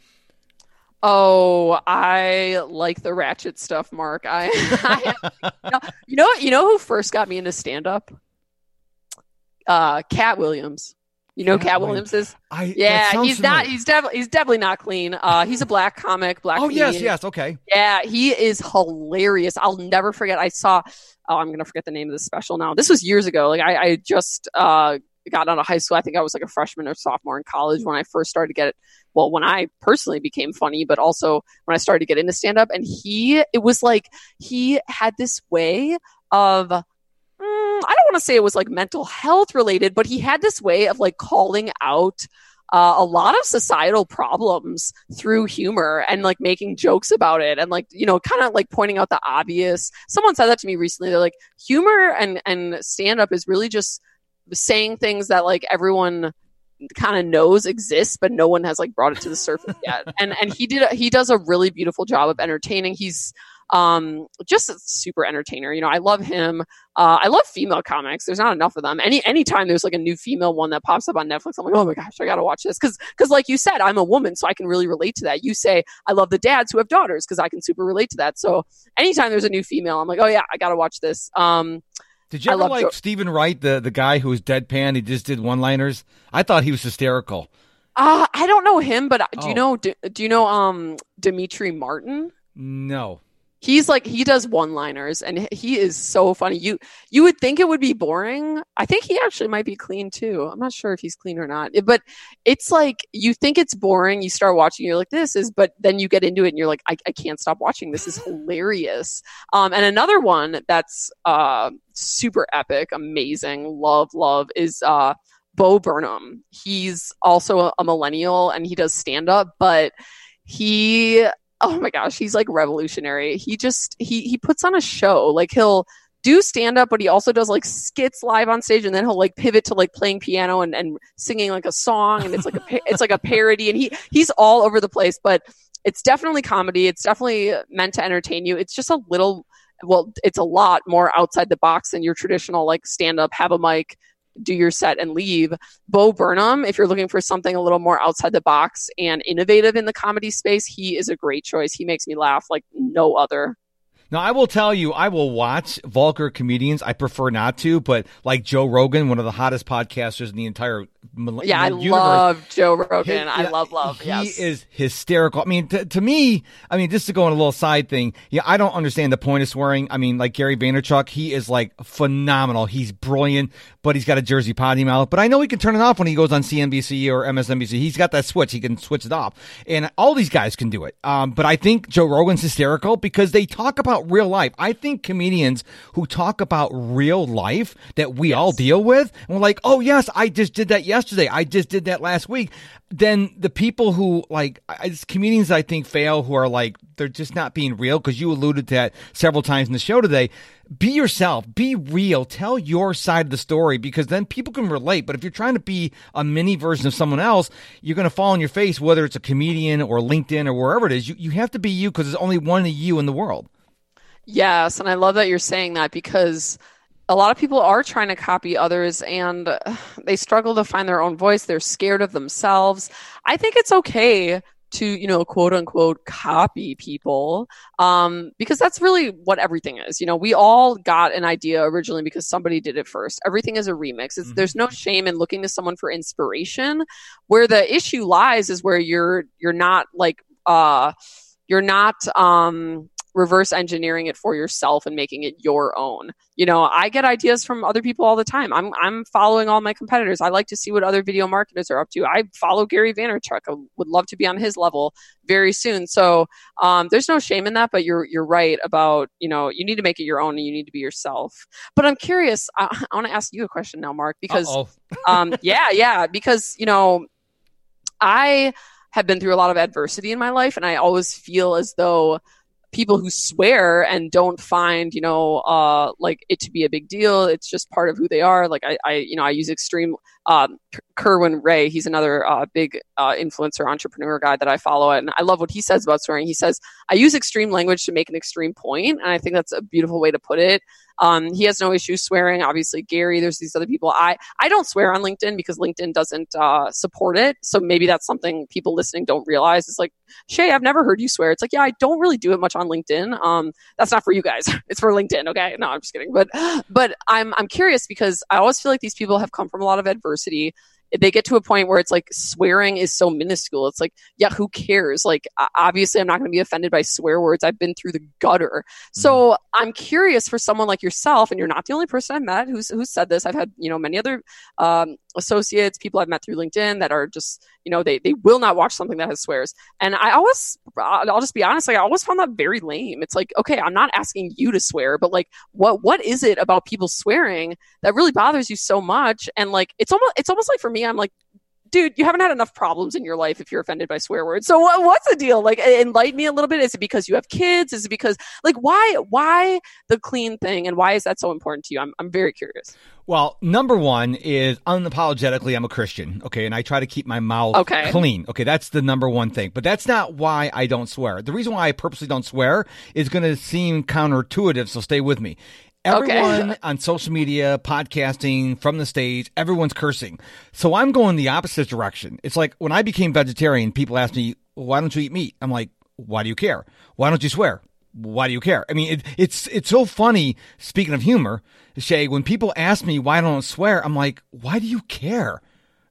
Oh, I like the ratchet stuff, Mark. I, I you know you know who first got me into stand up? Uh, Cat Williams. You know, Cat, Cat Williams is, I, yeah, he's familiar. not, he's definitely, he's definitely not clean. Uh, he's a black comic, black. Oh comedian. yes, yes, okay. Yeah, he is hilarious. I'll never forget. I saw, oh, I'm gonna forget the name of this special now. This was years ago. Like I, I just uh, got out of high school. I think I was like a freshman or sophomore in college when I first started to get it. Well, when I personally became funny, but also when I started to get into stand up, and he, it was like he had this way of. I don't want to say it was like mental health related, but he had this way of like calling out uh, a lot of societal problems through humor and like making jokes about it. And like, you know, kind of like pointing out the obvious. Someone said that to me recently. They're like, humor and, and stand up is really just saying things that like everyone kind of knows exists, but no one has like brought it to the surface yet. And, and he did, he does a really beautiful job of entertaining. He's, Um, just a super entertainer. You know, I love him. Uh, I love female comics. There's not enough of them. Any, anytime there's like a new female one that pops up on Netflix, I'm like, oh my gosh, I gotta watch this. Cause, cause like you said, I'm a woman, so I can really relate to that. You say, I love the dads who have daughters, cause I can super relate to that. So anytime there's a new female, I'm like, oh yeah, I gotta watch this. Um, did you ever like jo- Steven Wright, the, the guy who was deadpan? He just did one-liners. I thought he was hysterical. Uh, I don't know him, but do oh. you know, do, do you know, um, Dimitri Martin? No. he's like, he does one-liners and he is so funny. You, you would think it would be boring. I think he actually might be clean too. I'm not sure if he's clean or not, but it's like, you think it's boring. You start watching, you're like, this is, but then you get into it and you're like, I, I can't stop watching. This is hilarious. Um, and another one that's, uh, super epic, amazing, love, love is, uh, Bo Burnham. He's also a, a millennial and he does stand up, but he, oh my gosh, he's like revolutionary. He just, he, he puts on a show. Like he'll do stand up, but he also does like skits live on stage. And then he'll like pivot to like playing piano and, and singing like a song. And it's like, a, it's like a parody and he, he's all over the place, but it's definitely comedy. It's definitely meant to entertain you. It's just a little, well, it's a lot more outside the box than your traditional, like stand up, have a mic, do your set and leave. Bo Burnham, if you're looking for something a little more outside the box and innovative in the comedy space, he is a great choice. He makes me laugh like no other. Now, I will tell you, I will watch vulgar comedians. I prefer not to, but like Joe Rogan, one of the hottest podcasters in the entire universe. Yeah, I love Joe Rogan. His, I love, love. He yes. is hysterical. I mean, t- to me, I mean, just to go on a little side thing, yeah, I don't understand the point of swearing. I mean, like Gary Vaynerchuk, he is like phenomenal. He's brilliant, but he's got a Jersey potty mouth. But I know he can turn it off when he goes on C N B C or M S N B C. He's got that switch. He can switch it off. And all these guys can do it. Um, but I think Joe Rogan's hysterical because they talk about real life. I think comedians who talk about real life that we yes. all deal with, and we're like, oh yes, I just did that yesterday. I just did that last week. Then the people who like it's comedians, I think fail who are like, they're just not being real. Because you alluded to that several times in the show today. Be yourself, be real, tell your side of the story because then people can relate. But if you're trying to be a mini version of someone else, you're going to fall on your face, whether it's a comedian or LinkedIn or wherever it is. You, you have to be you because there's only one of you in the world. Yes. And I love that you're saying that because a lot of people are trying to copy others and they struggle to find their own voice. They're scared of themselves. I think it's okay to, you know, quote unquote, copy people um, because that's really what everything is. You know, we all got an idea originally because somebody did it first. Everything is a remix. It's, mm-hmm. There's no shame in looking to someone for inspiration. Where the issue lies is where you're, you're not like, uh, you're not, um, reverse engineering it for yourself and making it your own. You know, I get ideas from other people all the time. I'm I'm following all my competitors. I like to see what other video marketers are up to. I follow Gary Vaynerchuk. I would love to be on his level very soon. So um, there's no shame in that, but you're you're right about, you know, you need to make it your own and you need to be yourself. But I'm curious. I, I want to ask you a question now, Mark, because um, yeah, yeah, because, you know, I have been through a lot of adversity in my life and I always feel as though people who swear and don't find, you know, uh, like it to be a big deal. It's just part of who they are. Like I, I you know, I use extreme, um, Kerwin Ray. He's another uh, big uh, influencer entrepreneur guy that I follow. And I love what he says about swearing. He says, I use extreme language to make an extreme point. And I think that's a beautiful way to put it. Um, he has no issue swearing. Obviously, Gary, there's these other people. I, I don't swear on LinkedIn because LinkedIn doesn't uh, support it. So maybe that's something people listening don't realize. It's like, Shay, I've never heard you swear. It's like, yeah, I don't really do it much on LinkedIn. Um, that's not for you guys. It's for LinkedIn. Okay. No, I'm just kidding. But, but I'm, I'm curious because I always feel like these people have come from a lot of adversity. They get to a point where it's like swearing is so minuscule. It's like, yeah, who cares? Like, obviously I'm not going to be offended by swear words. I've been through the gutter. So I'm curious for someone like yourself, and you're not the only person I've met who's, who's said this. I've had, you know, many other, um, associates, people I've met through LinkedIn that are just, you know, they, they will not watch something that has swears. And I always, I'll just be honest. Like I always found that very lame. It's like, okay, I'm not asking you to swear, but like, what, what is it about people swearing that really bothers you so much? And like, it's almost, it's almost like for me, I'm like, dude, you haven't had enough problems in your life if you're offended by swear words. So what, what's the deal? Like, enlighten me a little bit. Is it because you have kids? Is it because like, why, why the clean thing? And why is that so important to you? I'm, I'm very curious. Well, number one is unapologetically, I'm a Christian. Okay. And I try to keep my mouth okay. clean. Okay. That's the number one thing, but that's not why I don't swear. The reason why I purposely don't swear is going to seem counterintuitive. So stay with me. Everyone okay. on social media, podcasting, from the stage, everyone's cursing. So I'm going the opposite direction. It's like when I became vegetarian, people asked me, why don't you eat meat? I'm like, why do you care? Why don't you swear? Why do you care? I mean, it, it's it's so funny, speaking of humor, Shay, when people ask me why I don't swear, I'm like, why do you care?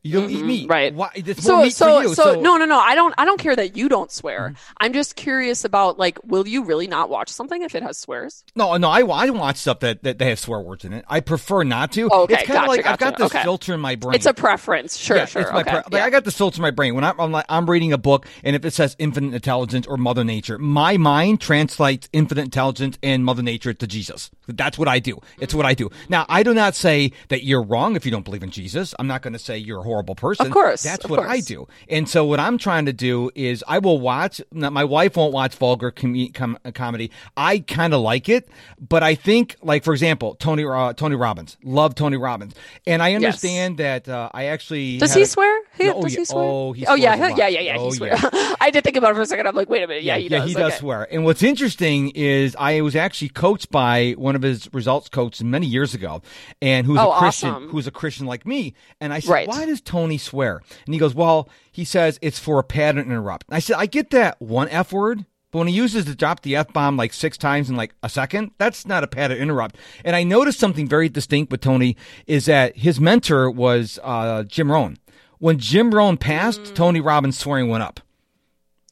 You don't mm-hmm. eat meat, right? Why, it's so, more meat so, for you, so, so no, no, no. I don't. I don't care that you don't swear. Mm-hmm. I'm just curious about, like, will you really not watch something if it has swears? No, no. I, I watch stuff that that they have swear words in it. I prefer not to. Okay, it's kind of gotcha, like gotcha. I've got this okay. filter in my brain. It's a preference, sure, yeah, sure. It's my okay, pre- yeah. Like, I got this filter in my brain when I'm, I'm like I'm reading a book, and if it says infinite intelligence or Mother Nature, my mind translates infinite intelligence and Mother Nature to Jesus. That's what I do. It's mm-hmm. what I do. Now, I do not say that you're wrong if you don't believe in Jesus. I'm not going to say you're horrible person. Of course. That's of what course. I do. And so what I'm trying to do is I will watch, now my wife won't watch vulgar com- com- comedy. I kind of like it, but I think, like, for example, Tony uh, Tony Robbins. Love Tony Robbins. And I understand yes. that uh, I actually... Does he a, swear? He, no, oh, does yeah, he swear? Oh, he oh yeah, yeah, yeah, yeah. Oh, he swears. Yeah. I did think about it for a second. I'm like, wait a minute. Yeah, yeah he does. Yeah, he okay. does swear. And what's interesting is I was actually coached by one of his results coaches many years ago, and who's oh, a Christian, awesome. who's a Christian like me. And I said, right. why does Tony swear? And he goes, well, he says it's for a pattern interrupt. And I said, I get that one F word, but when he uses to drop the F-bomb like six times in like a second, that's not a pattern interrupt. And I noticed something very distinct with Tony is that his mentor was uh, Jim Rohn. When Jim Rohn passed, mm. Tony Robbins' swearing went up.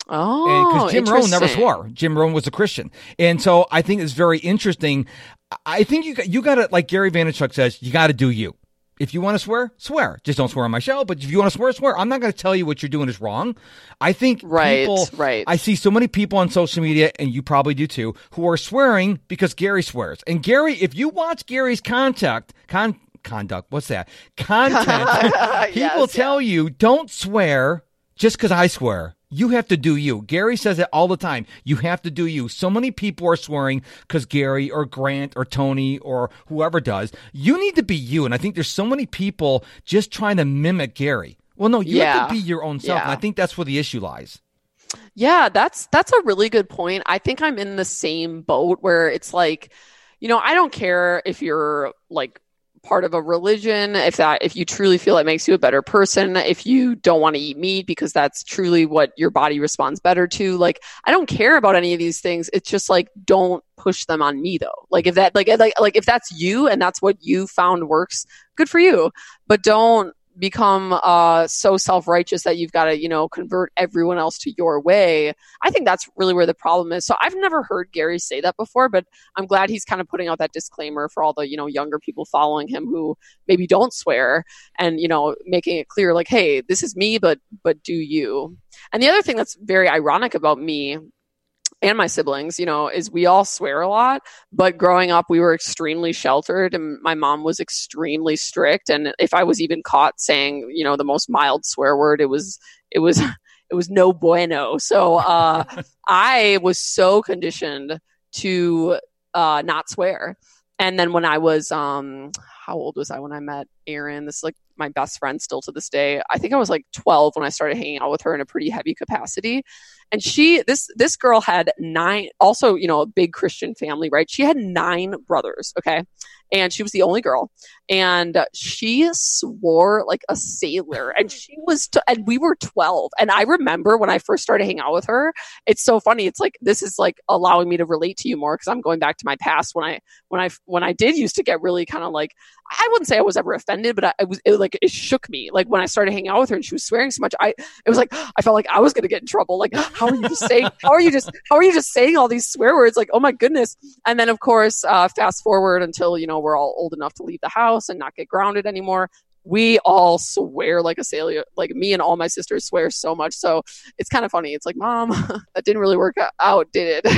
Oh, because Jim Rohn never swore. Jim Rohn was a Christian. And so I think it's very interesting. I think you you got to, like Gary Vaynerchuk says, you got to do you. If you want to swear, swear. Just don't swear on my show. But if you want to swear, swear. I'm not going to tell you what you're doing is wrong. I think right, people, right. I see so many people on social media, and you probably do too, who are swearing because Gary swears. And Gary, if you watch Gary's contact, con, conduct, what's that? Content, he yes, will tell yeah. you, don't swear just because I swear. You have to do you. Gary says it all the time. You have to do you. So many people are swearing because Gary or Grant or Tony or whoever does. You need to be you. And I think there's so many people just trying to mimic Gary. Well, no, you yeah. have to be your own self. Yeah. And I think that's where the issue lies. Yeah, that's that's a really good point. I think I'm in the same boat where it's like, you know, I don't care if you're like part of a religion, if that, if you truly feel it makes you a better person, if you don't want to eat meat because that's truly what your body responds better to. Like, I don't care about any of these things. It's just like, don't push them on me though. Like if that, like, like, like if that's you and that's what you found works, good for you, but don't become uh, so self-righteous that you've got to, you know, convert everyone else to your way. I think that's really where the problem is. So I've never heard Gary say that before, but I'm glad he's kind of putting out that disclaimer for all the, you know, younger people following him who maybe don't swear and, you know, making it clear like, hey, this is me, but, but do you. And the other thing that's very ironic about me and my siblings, you know, is we all swear a lot, but growing up, we were extremely sheltered and my mom was extremely strict. And if I was even caught saying, you know, the most mild swear word, it was, it was, it was no bueno. So uh, I was so conditioned to uh, not swear. And then when I was, um, how old was I when I met Erin? This is like my best friend still to this day. I think I was like twelve when I started hanging out with her in a pretty heavy capacity. And she, this, this girl had nine, also, you know, a big Christian family, right? She had nine brothers. Okay. And she was the only girl and she swore like a sailor and she was, t- and we were twelve. And I remember when I first started hanging out with her, it's so funny. It's like, this is like allowing me to relate to you more. Cause I'm going back to my past when I, when I, when I did used to get really kind of like, I wouldn't say I was ever offended, but I, I was it, like, it shook me. Like when I started hanging out with her and she was swearing so much, I, it was like, I felt like I was going to get in trouble. Like, how are you just saying, how are you just, how are you just saying all these swear words? Like, oh my goodness. And then of course, uh, fast forward until, you know, we're all old enough to leave the house and not get grounded anymore. We all swear like a sailor, like me and all my sisters swear so much. So it's kind of funny. It's like, Mom, that didn't really work out, did it?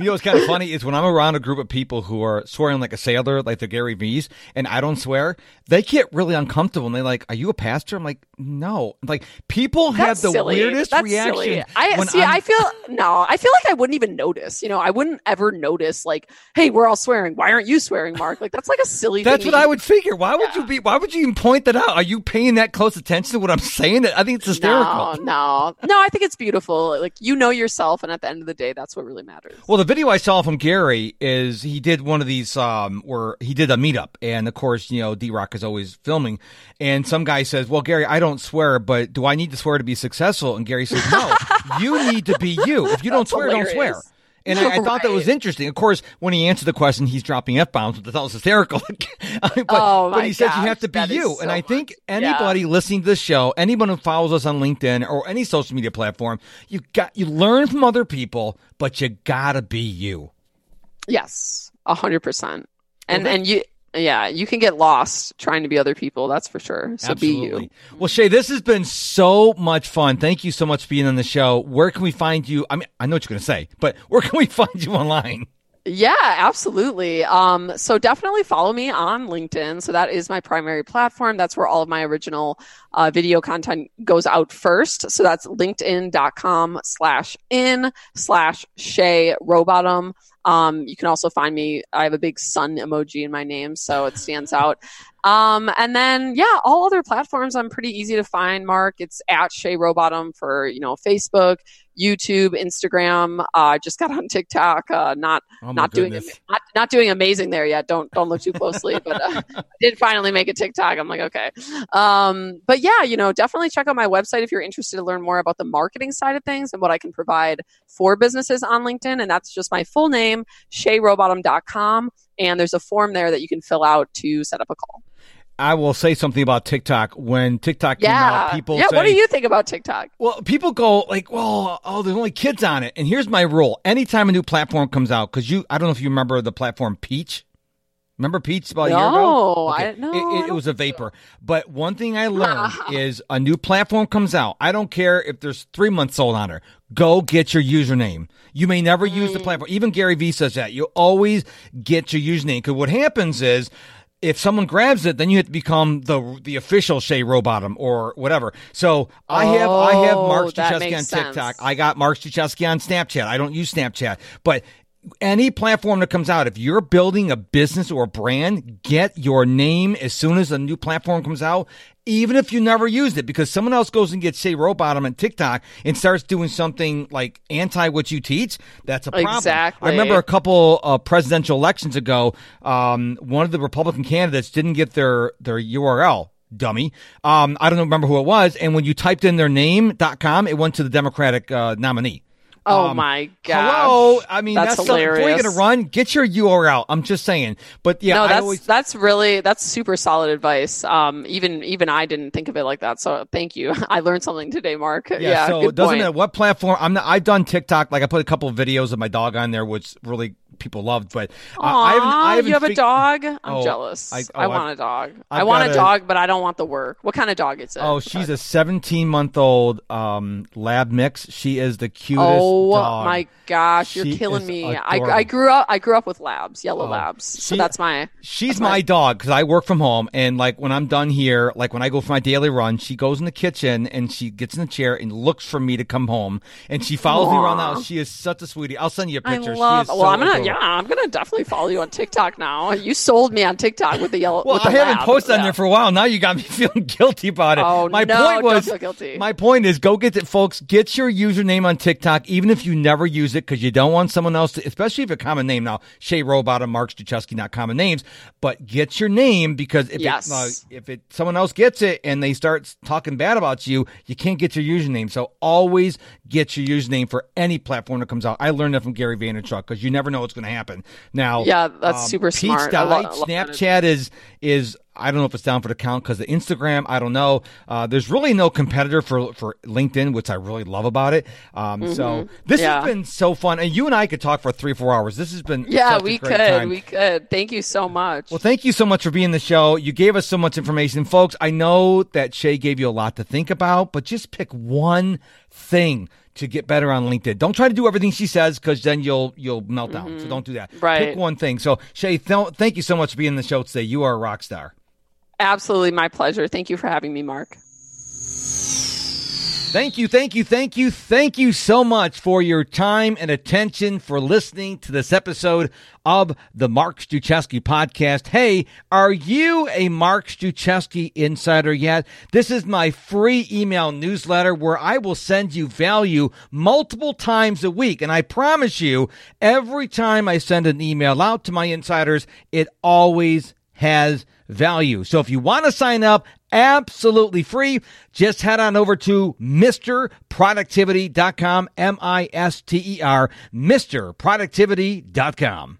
You know, what's kind of funny is when I'm around a group of people who are swearing like a sailor, like the Gary V's, and I don't swear, they get really uncomfortable. And they're like, are you a pastor? I'm like, no. Like people That's have the silly. weirdest That's reaction. Silly. I See, I'm... I feel, no, I feel like I wouldn't even notice. You know, I wouldn't ever notice like, hey, we're all swearing. Why aren't you swearing, Mark? Like, that's like a silly that's thing. That's what I would figure. Why yeah. would you be, why would you even point Point that out. Are you paying that close attention to what I'm saying? I think it's hysterical. No, no, no. I think it's beautiful. Like you know yourself, and at the end of the day, that's what really matters. Well, the video I saw from Gary is he did one of these um, where he did a meetup, and of course, you know, D Rock is always filming, and some guy says, "Well, Gary, I don't swear, but do I need to swear to be successful?" And Gary says, "No, you need to be you. If you don't that's swear, hilarious. don't swear." And I, I thought right. that was interesting. Of course, when he answered the question, he's dropping F-bombs, which I thought was hysterical. but, oh but he says you have to be you. So and I think much. anybody yeah. listening to this show, anyone who follows us on LinkedIn or any social media platform, you got you learn from other people, but you gotta be you. Yes, a hundred percent. And and you. Yeah, you can get lost trying to be other people. That's for sure. So Absolutely. be you. Well, Shay, this has been so much fun. Thank you so much for being on the show. Where can we find you? I mean, I know what you're going to say, but where can we find you online? Yeah, absolutely. Um, so definitely follow me on LinkedIn. So that is my primary platform. That's where all of my original uh, video content goes out first. So that's linkedin.com slash in slash Shay Rowbottom. Um, you can also find me. I have a big sun emoji in my name, so it stands out. Um, and then, yeah, all other platforms, I'm pretty easy to find, Mark. It's at Shay Rowbottom for, you know, Facebook, YouTube, Instagram. I uh, just got on TikTok. Uh, not oh not goodness. doing not, not doing amazing there yet. Don't don't look too closely. but uh, I did finally make a TikTok. I'm like, okay. Um, but yeah, you know, definitely check out my website if you're interested to learn more about the marketing side of things and what I can provide for businesses on LinkedIn. And that's just my full name, Shay Rowbottom dot com. And there's a form there that you can fill out to set up a call. I will say something about TikTok. When TikTok yeah. came out, people yeah, say, what do you think about TikTok? Well, people go like, well, oh, there's only kids on it. And here's my rule. Anytime a new platform comes out, because you, I don't know if you remember the platform Peach. Remember Peach about no, a year ago? Okay. I, no, it, it, I don't It was a vapor. So. But one thing I learned is a new platform comes out. I don't care if there's three months old on her. Go get your username. You may never mm. use the platform. Even Gary Vee says that. You always get your username. Because what happens is, if someone grabs it, then you have to become the the official Shay Rowbottom or whatever. So I have oh, I have Mark Struczewski on TikTok. Sense. I got Mark Struczewski on Snapchat. I don't use Snapchat, but any platform that comes out, if you're building a business or a brand, get your name as soon as a new platform comes out, even if you never used it, because someone else goes and gets Shay Rowbottom on TikTok and starts doing something like anti what you teach. That's a problem. Exactly. I remember a couple of presidential elections ago, um, one of the Republican candidates didn't get their, their U R L. Dummy. Um, I don't remember who it was. And when you typed in their name dot com, it went to the Democratic uh, nominee. Oh, um, my God. Hello. I mean, that's, that's hilarious. Before you're going to run, get your U R L. I'm just saying. But yeah, no, that's, I always... that's really, that's super solid advice. Um, even even I didn't think of it like that. So thank you. I learned something today, Mark. Yeah. yeah so it doesn't point. matter what platform. I'm not, I've done TikTok. Like I put a couple of videos of my dog on there, which really people loved. But uh, Aww, I haven't, I haven't you have fig- a dog? I'm oh, jealous. I, oh, I want I've, a dog. I've I want a dog, but I don't want the work. What kind of dog is it? Oh, she's a seventeen month old um, lab mix. She is the cutest. Oh, Oh dog. my gosh, you're she killing me! I, I grew up. I grew up with labs, yellow oh, labs. She, so that's my. She's that's my, my dog because I work from home, and like when I'm done here, like when I go for my daily run, she goes in the kitchen and she gets in the chair and looks for me to come home, and she follows Aww. me around the house. She is such a sweetie. I'll send you a picture. I love. She is well, so I'm gonna. Adorable. Yeah, I'm gonna definitely follow you on TikTok now. You sold me on TikTok with the yellow. Well, with I the haven't lab, posted yeah. on there for a while. Now you got me feeling guilty about it. Oh my no! Point was, don't feel guilty. My point is, go get it, folks. Get your username on TikTok. Even if you never use it, because you don't want someone else to, especially if a common name now, Shay Rowbottom, Mark Struczewski, not common names, but get your name because if yes. it, uh, if it someone else gets it and they start talking bad about you, you can't get your username. So always get your username for any platform that comes out. I learned that from Gary Vaynerchuk because you never know what's going to happen. Now, yeah, that's um, super Peach smart. Died. I love, I love Snapchat is is. I don't know if it's down for the count because the Instagram, I don't know. Uh, there's really no competitor for, for LinkedIn, which I really love about it. Um, mm-hmm. So this yeah. has been so fun. And you and I could talk for three, four hours. This has been Yeah, such we a great could. Time. We could. Thank you so much. Well, thank you so much for being on the show. You gave us so much information. Folks, I know that Shay gave you a lot to think about, but just pick one thing to get better on LinkedIn. Don't try to do everything she says because then you'll you'll melt down. Mm-hmm. So don't do that. Right. Pick one thing. So Shay, th- thank you so much for being on the show today. You are a rock star. Absolutely. My pleasure. Thank you for having me, Mark. Thank you, thank you, thank you, thank you so much for your time and attention for listening to this episode of the Mark Struczewski Podcast. Hey, are you a Mark Struczewski insider yet? This is my free email newsletter where I will send you value multiple times a week. And I promise you, every time I send an email out to my insiders, it always has value. So if you want to sign up, absolutely free. Just head on over to Mister Productivity dot com, M I S T E R, Mister Productivity dot com.